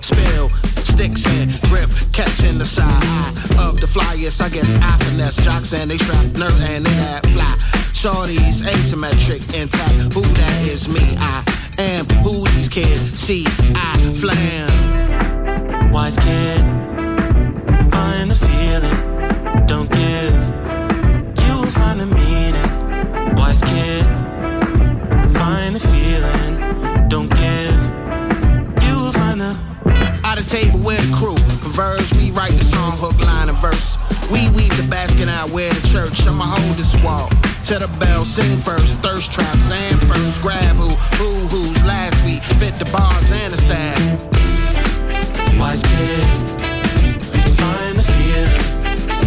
Spill, sticks and grip, catching the side eye of the flyers, I guess I finesse jocks and they strap nerve and they act fly. Shorties asymmetric, intact, who that is me, I am who these kids see, I flam. Wise kid, find the feeling, don't give, you will find the meaning. Wise kid, find the feeling, don't give. Out of table with the crew, converge, we write the song, hook, line, and verse. We weave the basket, I wear the church, I'ma hold this wall. Till the bell, sing first, thirst traps and first. gravel, boo-hoos last week, fit the bars and the staff. Wise kid, find the fear,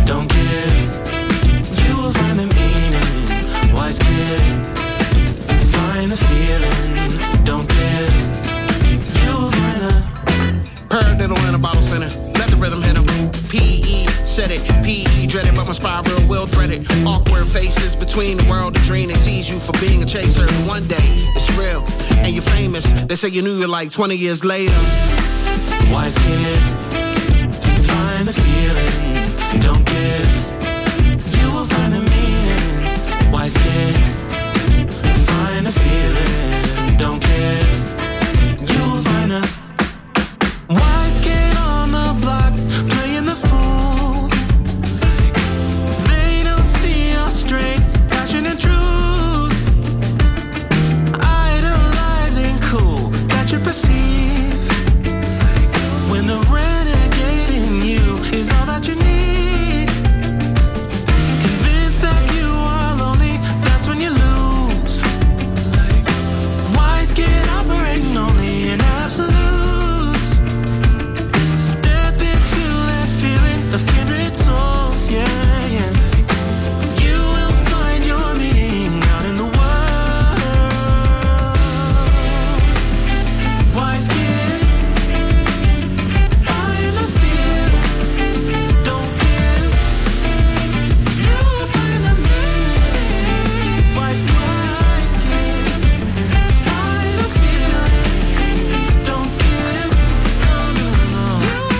don't give, you will find the meaning. Wise kid, find the feeling, don't give, you will find the... Paradiddle in a bottle center, let the rhythm hit him. P.E. said it, P.E. dreaded, but my spiral will thread it. Awkward faces between the world of dream and tease you for being a chaser. And one day, it's real, and you're famous. They say you knew you like 20 years later. Wise kid, find the feeling, don't give, you will find the meaning. Wise kid, find the feeling, don't give, you will find the... Wise kid on the block, playing the fool. They don't see our strength, passion and truth. Idolizing cool that you perceive, when the renegade in you is all that you need. Convinced that you are lonely, that's when you lose. Wise kid operating only in absolute. Of kindred souls, yeah, yeah. You will find your meaning out in the world. Wise kid, I am the fear, don't give, you will find the meaning. Wise kid, I am the fear, don't give, you will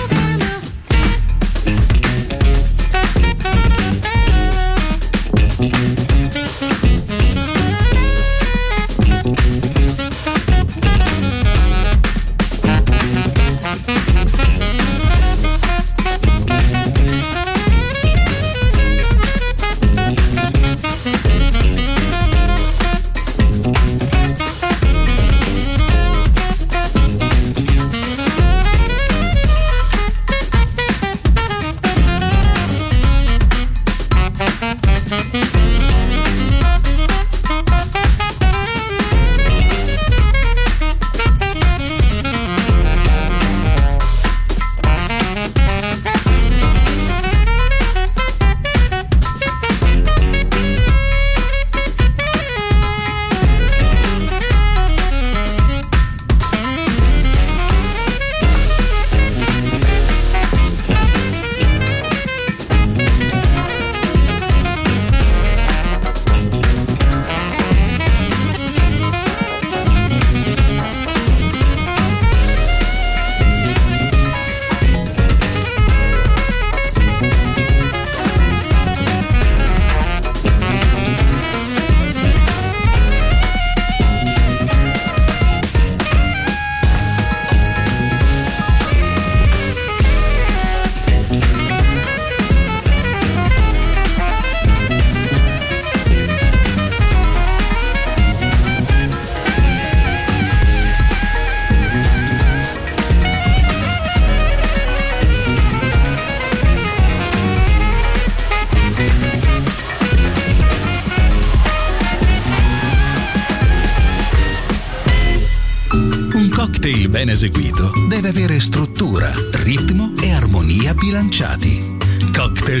find the... Ben eseguito deve avere struttura, ritmo e armonia bilanciati. Cocktail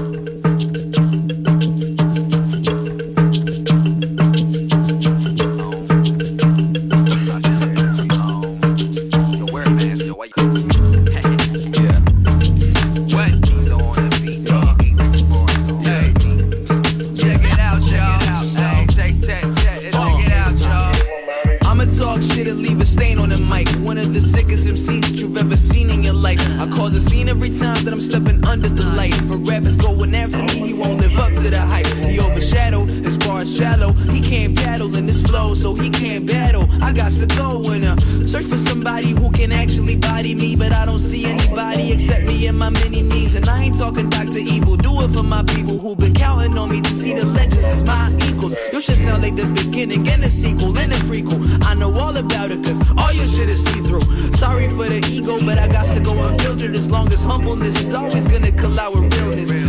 But I got to go unfiltered, as long as humbleness is always gonna collide with realness.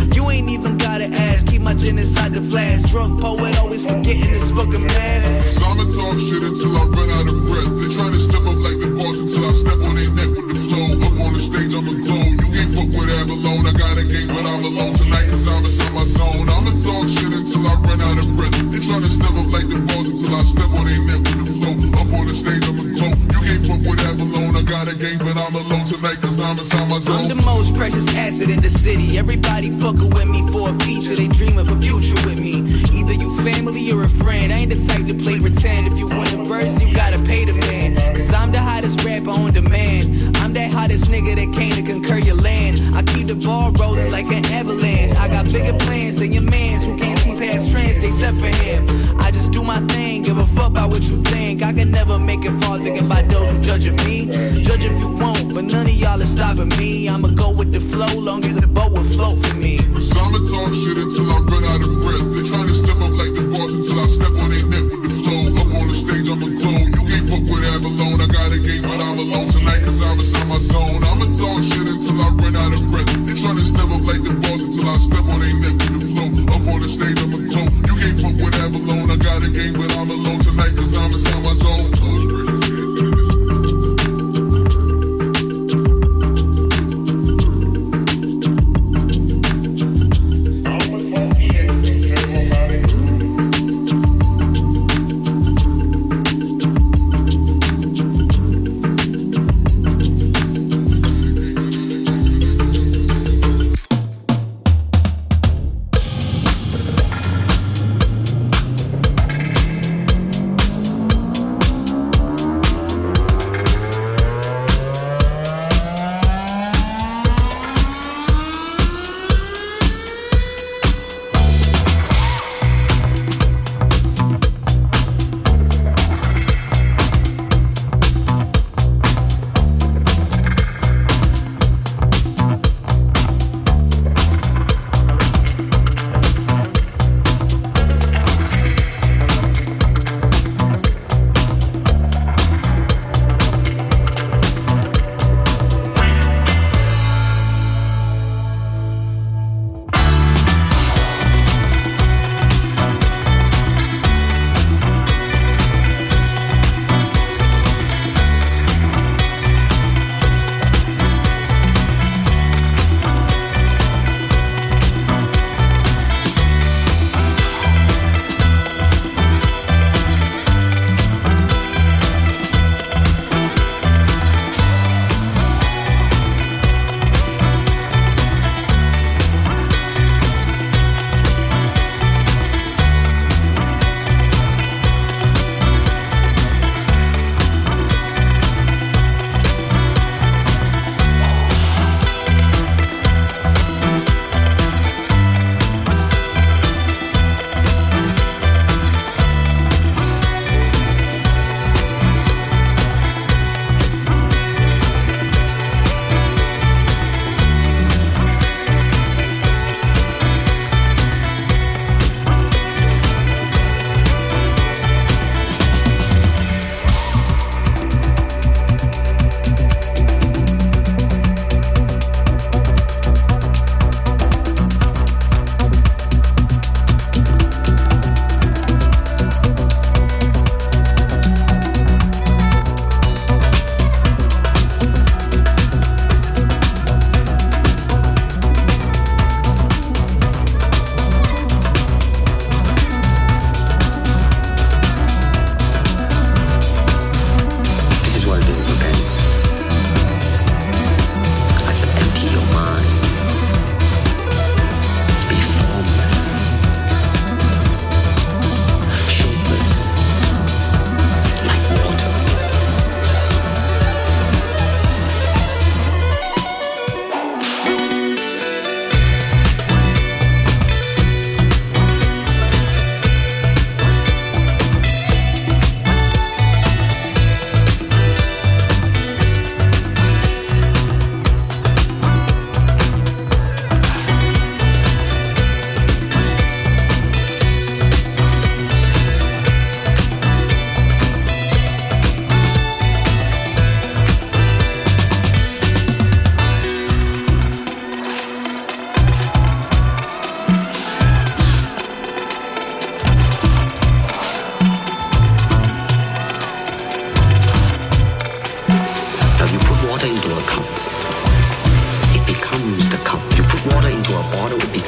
just like the flash. Drunk poet always forgetting his fucking past. So I'ma talk shit until I run out of breath. They tryna step up like the boss until I step on their neck with the flow. Up on the stage, I'ma glow. You can't fuck with Avalon. I got a game, but I'm alone tonight, cause I'ma set my zone. I'ma talk shit until I run out of breath. They tryna step up like the boss until I step on their neck with the flow. Up on the stage, I'ma glow. You can't fuck with Avalon. I got a game, but I'm alone tonight, cause I'm inside my zone. I'm the most precious asset in the city. Everybody fucking with me for a feature. They dream of a future with me. Either you family or a friend. I ain't the type to play pretend. If you want a verse, you gotta pay the man. Cause I'm the hottest rapper on demand. I'm that hottest nigga that came to conquer your land. I keep the ball rolling like an avalanche. I got bigger plans than your mans who can't see past trends. They set for him. I just do my thing. Give a fuck about what you think. I can never make it far thinking about those who judging me. Judge if you want, but none of y'all is stopping me. I'ma go with the flow, long as the boat will float for me. Cause I'ma talk shit until I run out of breath. They tryna step up like the boss until I step on their neck with the flow. Up on the stage, I'ma glow. You can't fuck with Avalon. I got a game, but I'm alone tonight, cause I'm inside my zone. I'ma talk shit until I run out of breath. They tryna step up like the boss until I step on their neck with the flow. Up on the stage, I'ma glow. You can't fuck with Avalon. I got a game, but I'm alone tonight, cause I'm inside my zone.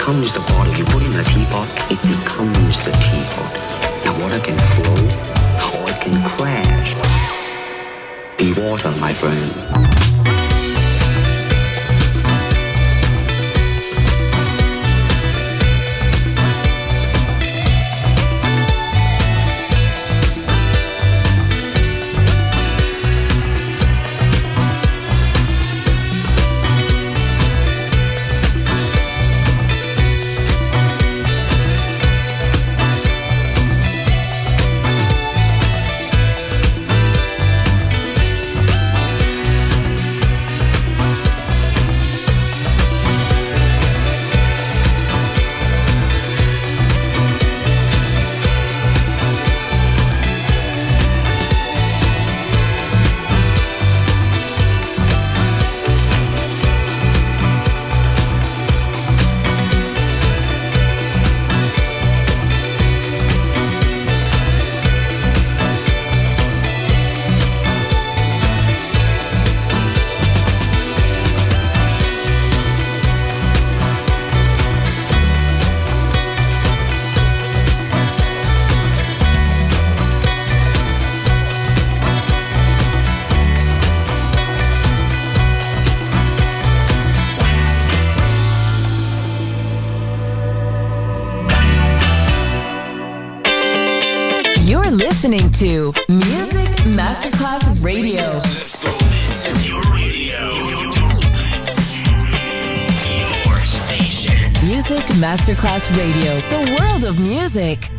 becomes the bottle. You put it in the teapot, it becomes the teapot. Now water can flow or it can crash. Be water, my friend. Listening to Music Masterclass Radio. Let's go. This is your radio. Your station. Music Masterclass Radio. The world of music.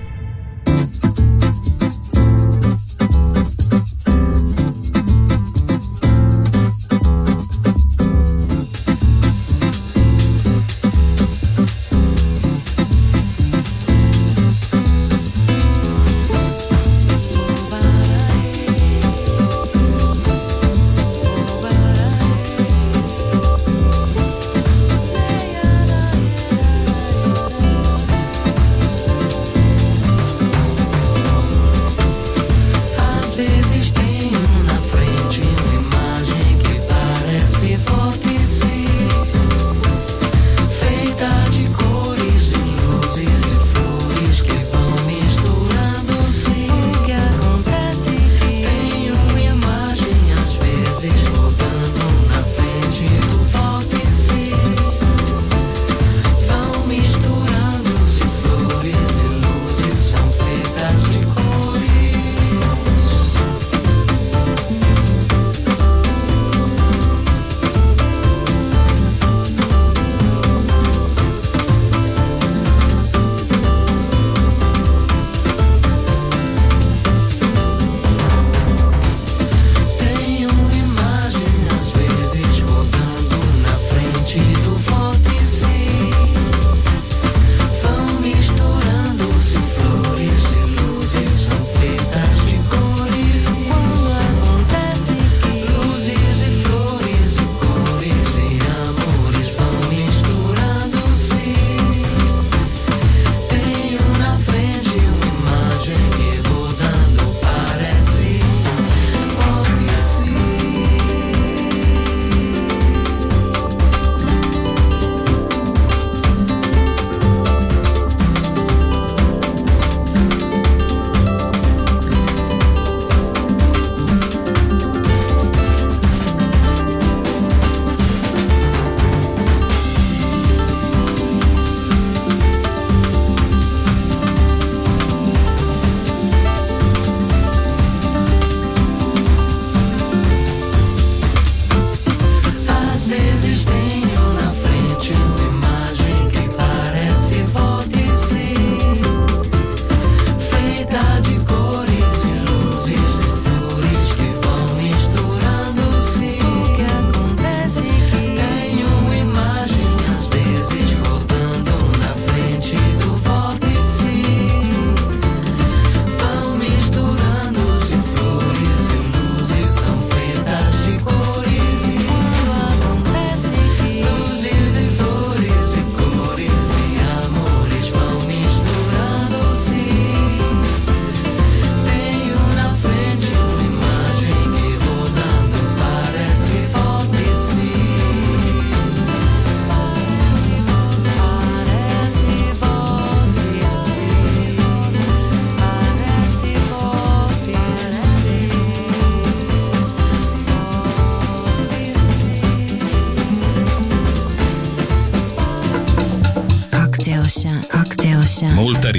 Cocktail Chant. Molta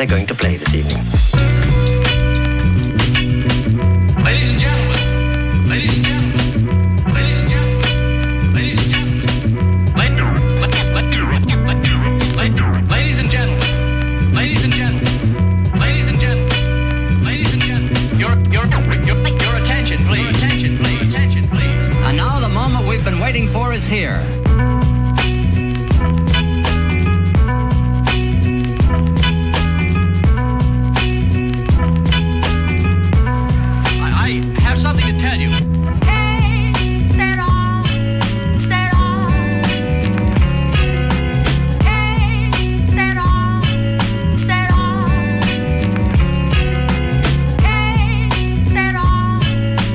they're going to play this evening. Here. I have something to tell you. Hey, set off, hey, set off, set off, hey, set off,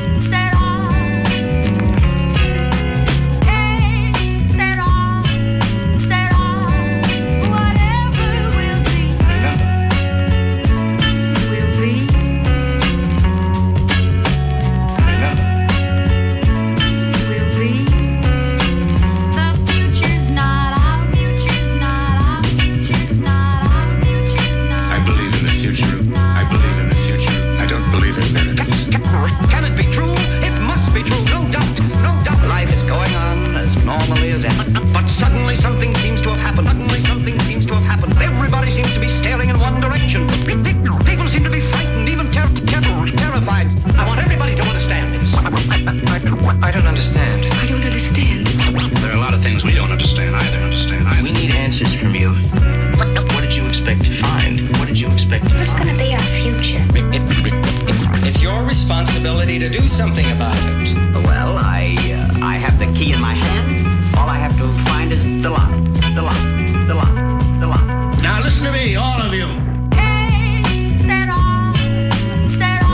set off.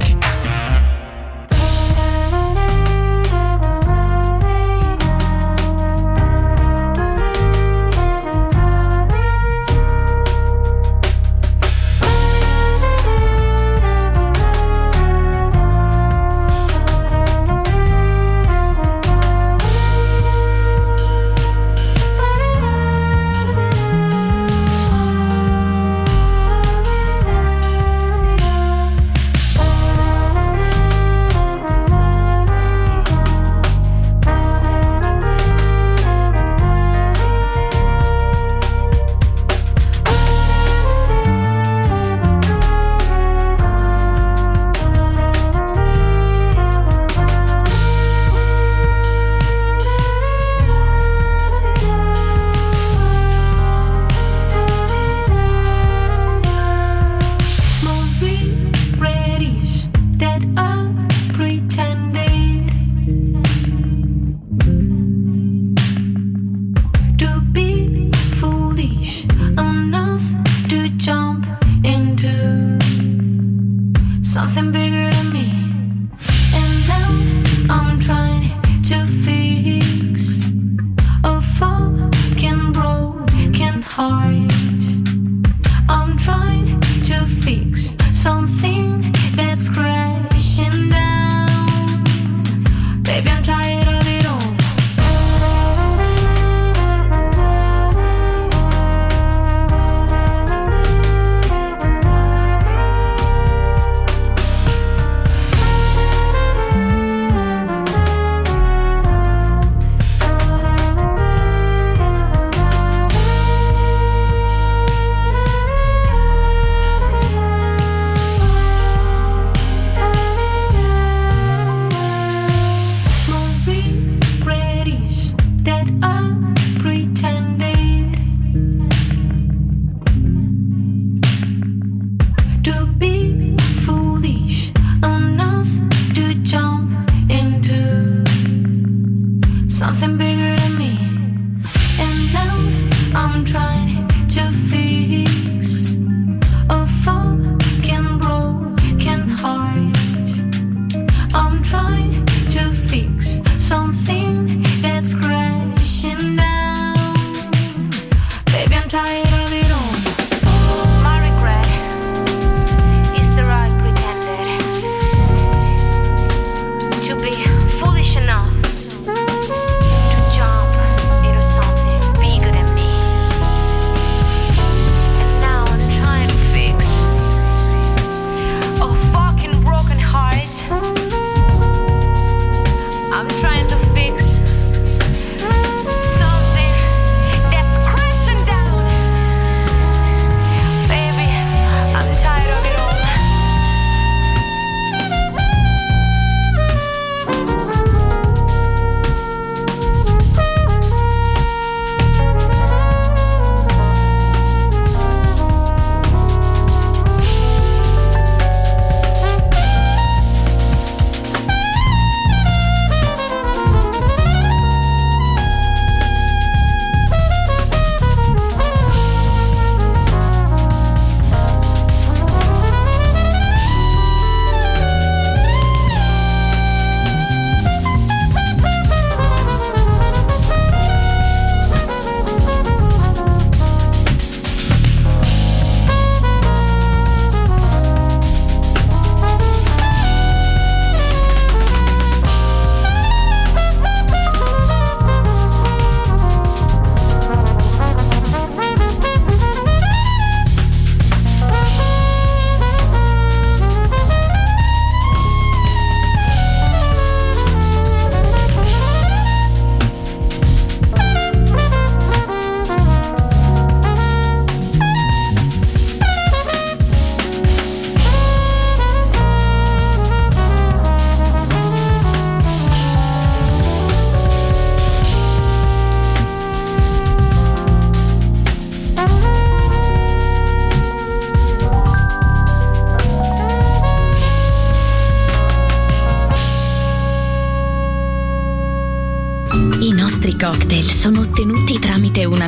something bigger than me. And now I'm trying to fix a fucking broken heart. I'm trying to fix something that's crashing down. Baby, I'm tired. Sono ottenuti tramite una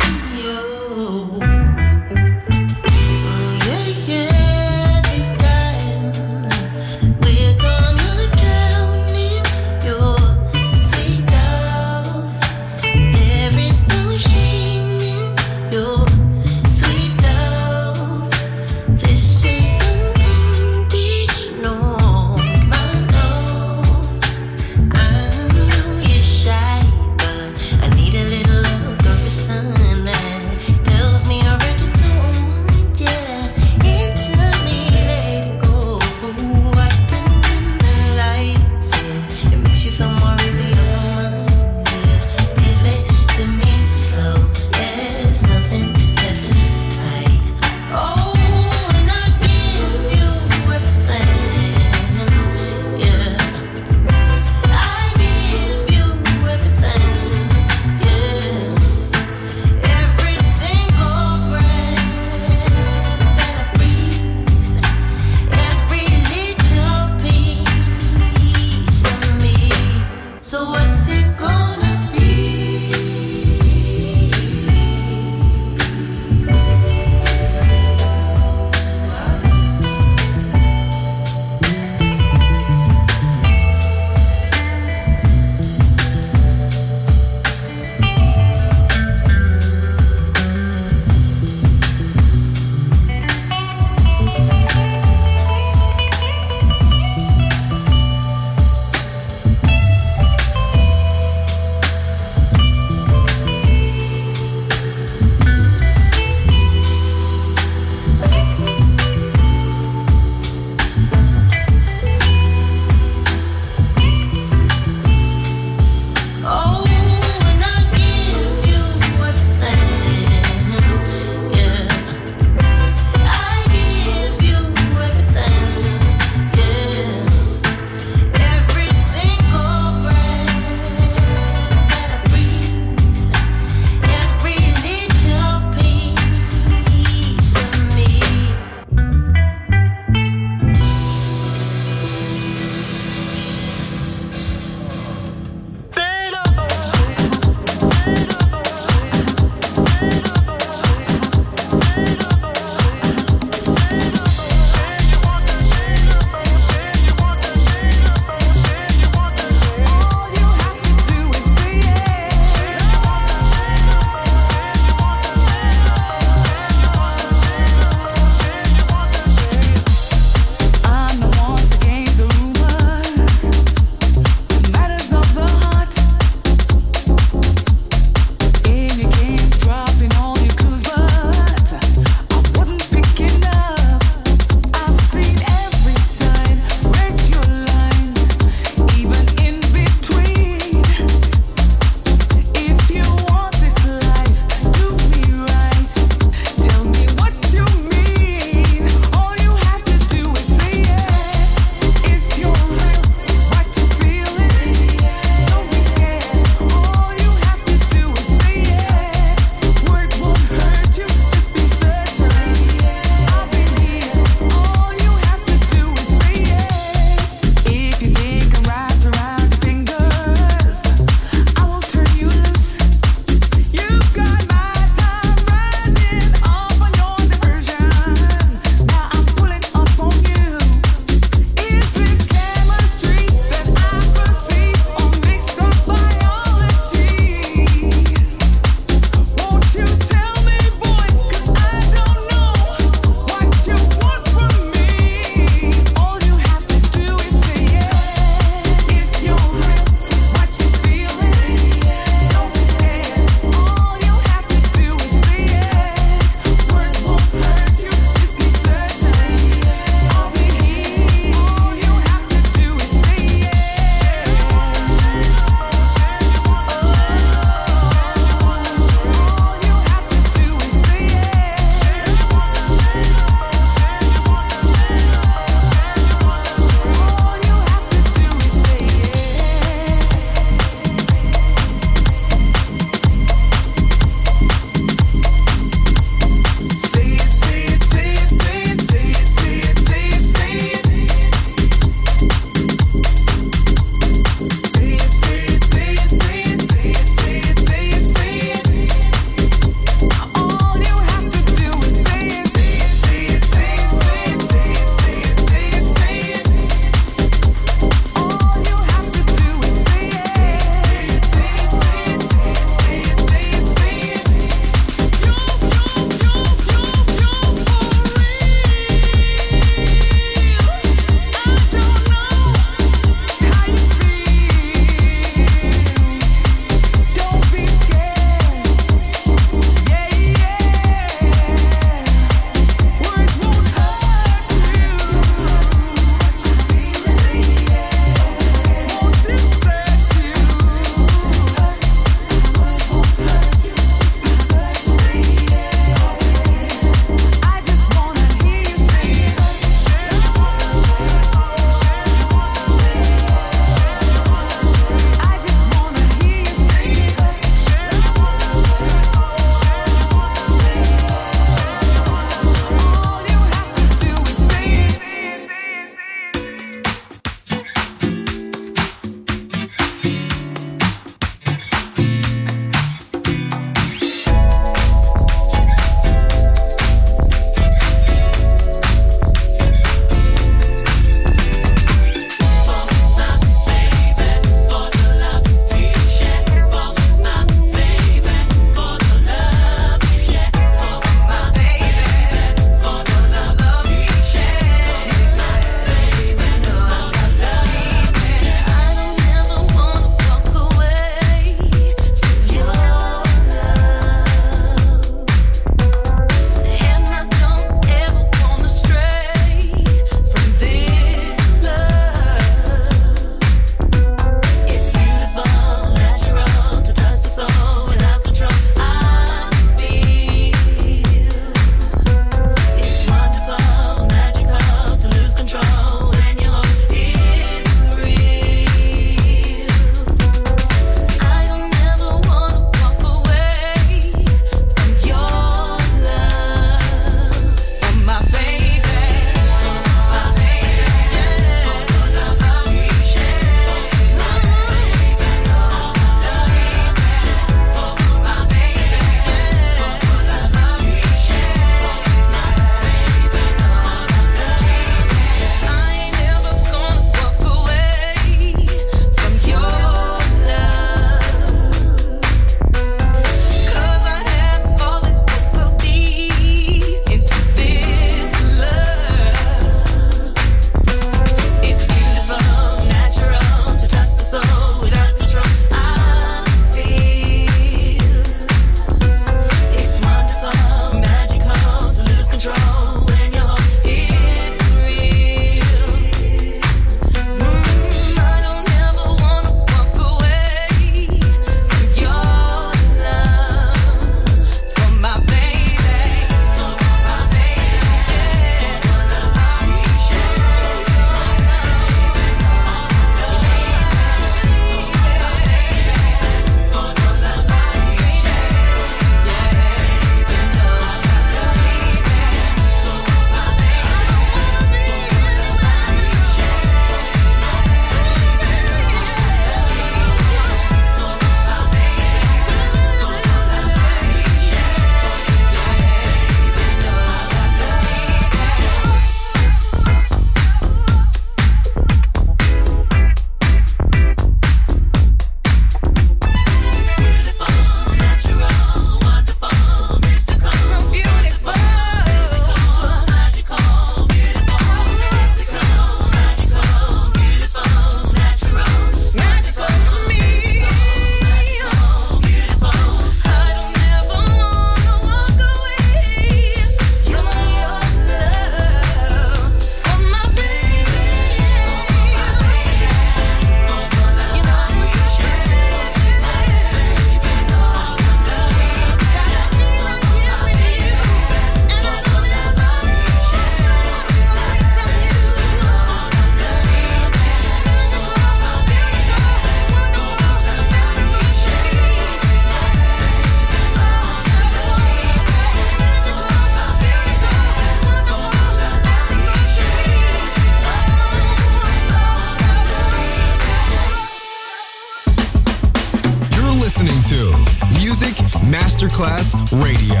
to Music Masterclass Radio,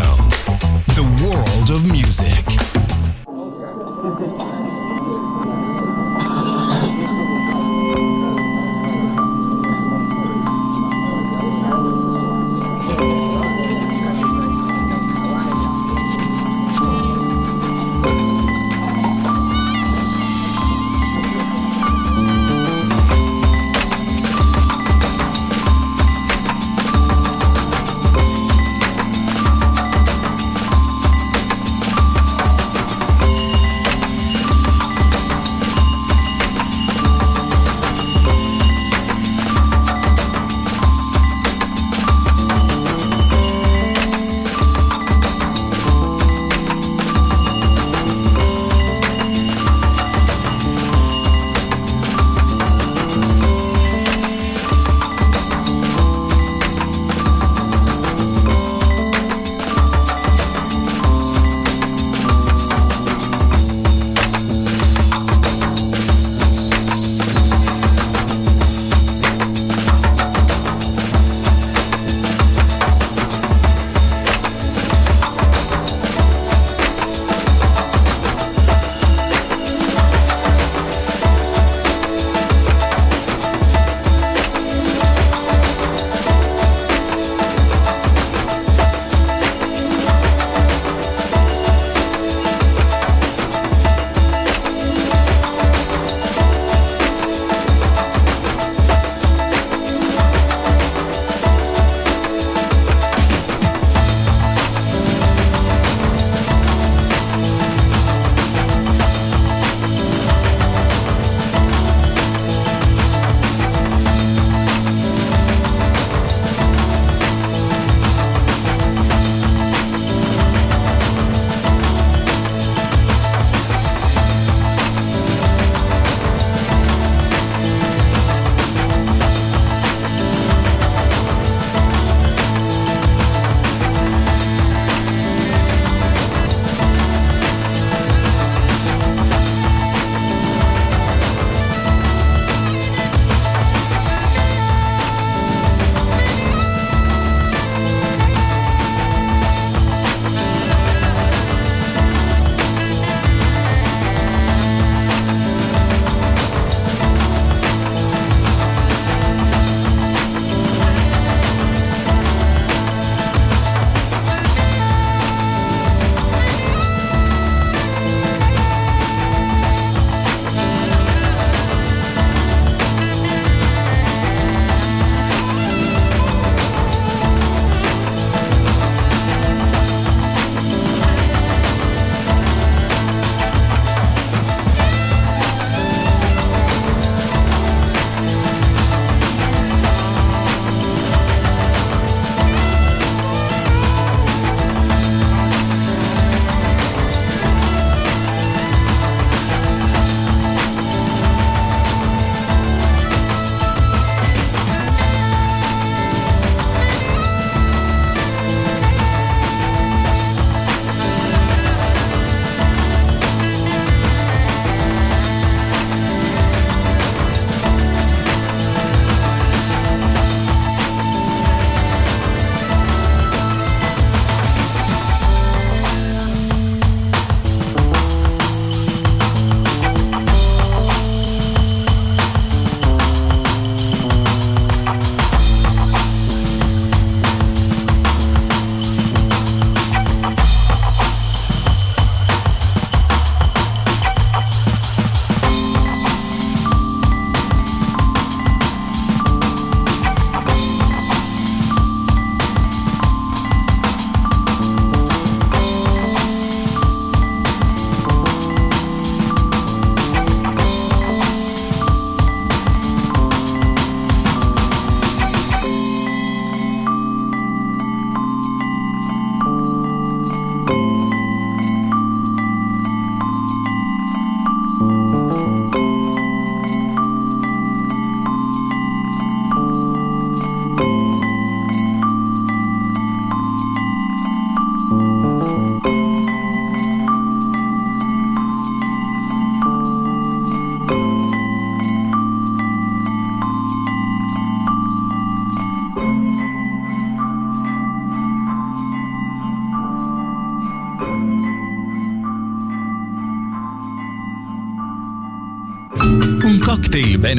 the world of music. ben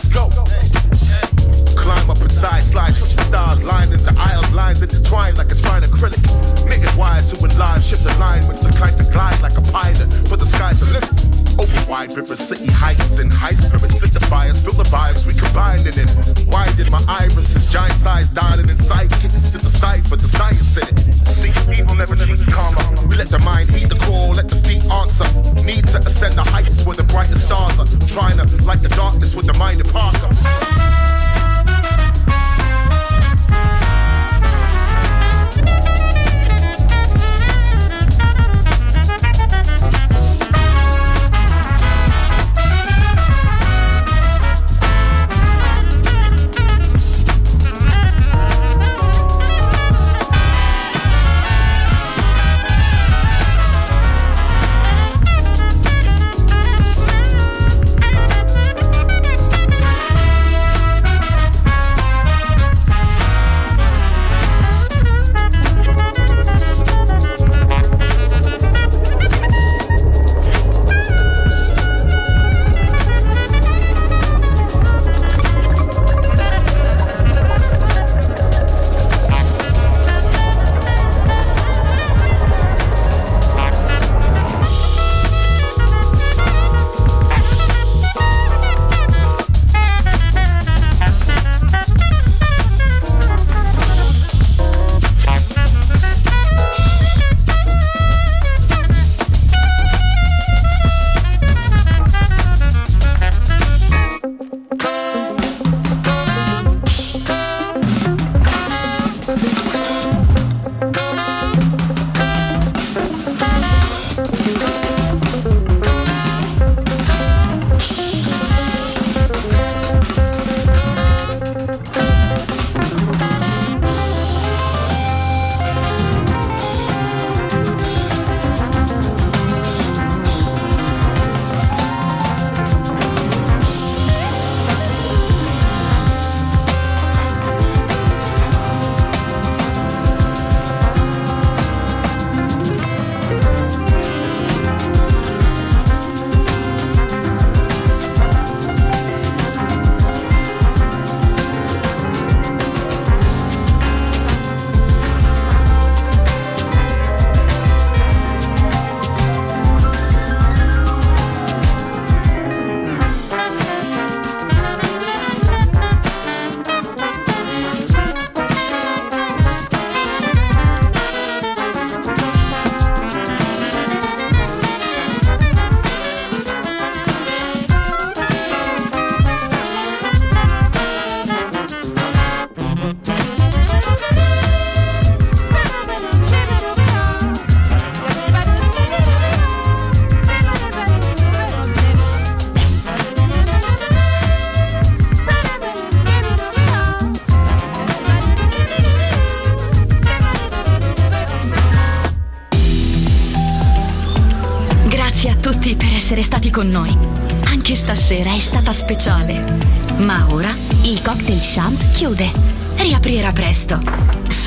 let's go. Climb up inside, slide, switch the stars, lined in the aisles, lines intertwined like it's fine acrylic. Niggas wired to and live, shift the line when inclined to glide like a pilot, for the skies to lift. Open wide rivers, city heights, and high spirits, lit the fires, feel the vibes, we combining it. Widened my irises, giant size, dining inside, kittens to the cipher, the science in it. See, evil never changes karma. We let the mind heed the call, let the feet answer. Need to ascend the heights where the brightest stars are. Trying to light the darkness with the mind of Parker. Con noi. Anche stasera è stata speciale. Ma ora il Cocktail Chant chiude. Riaprirà presto.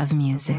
of music.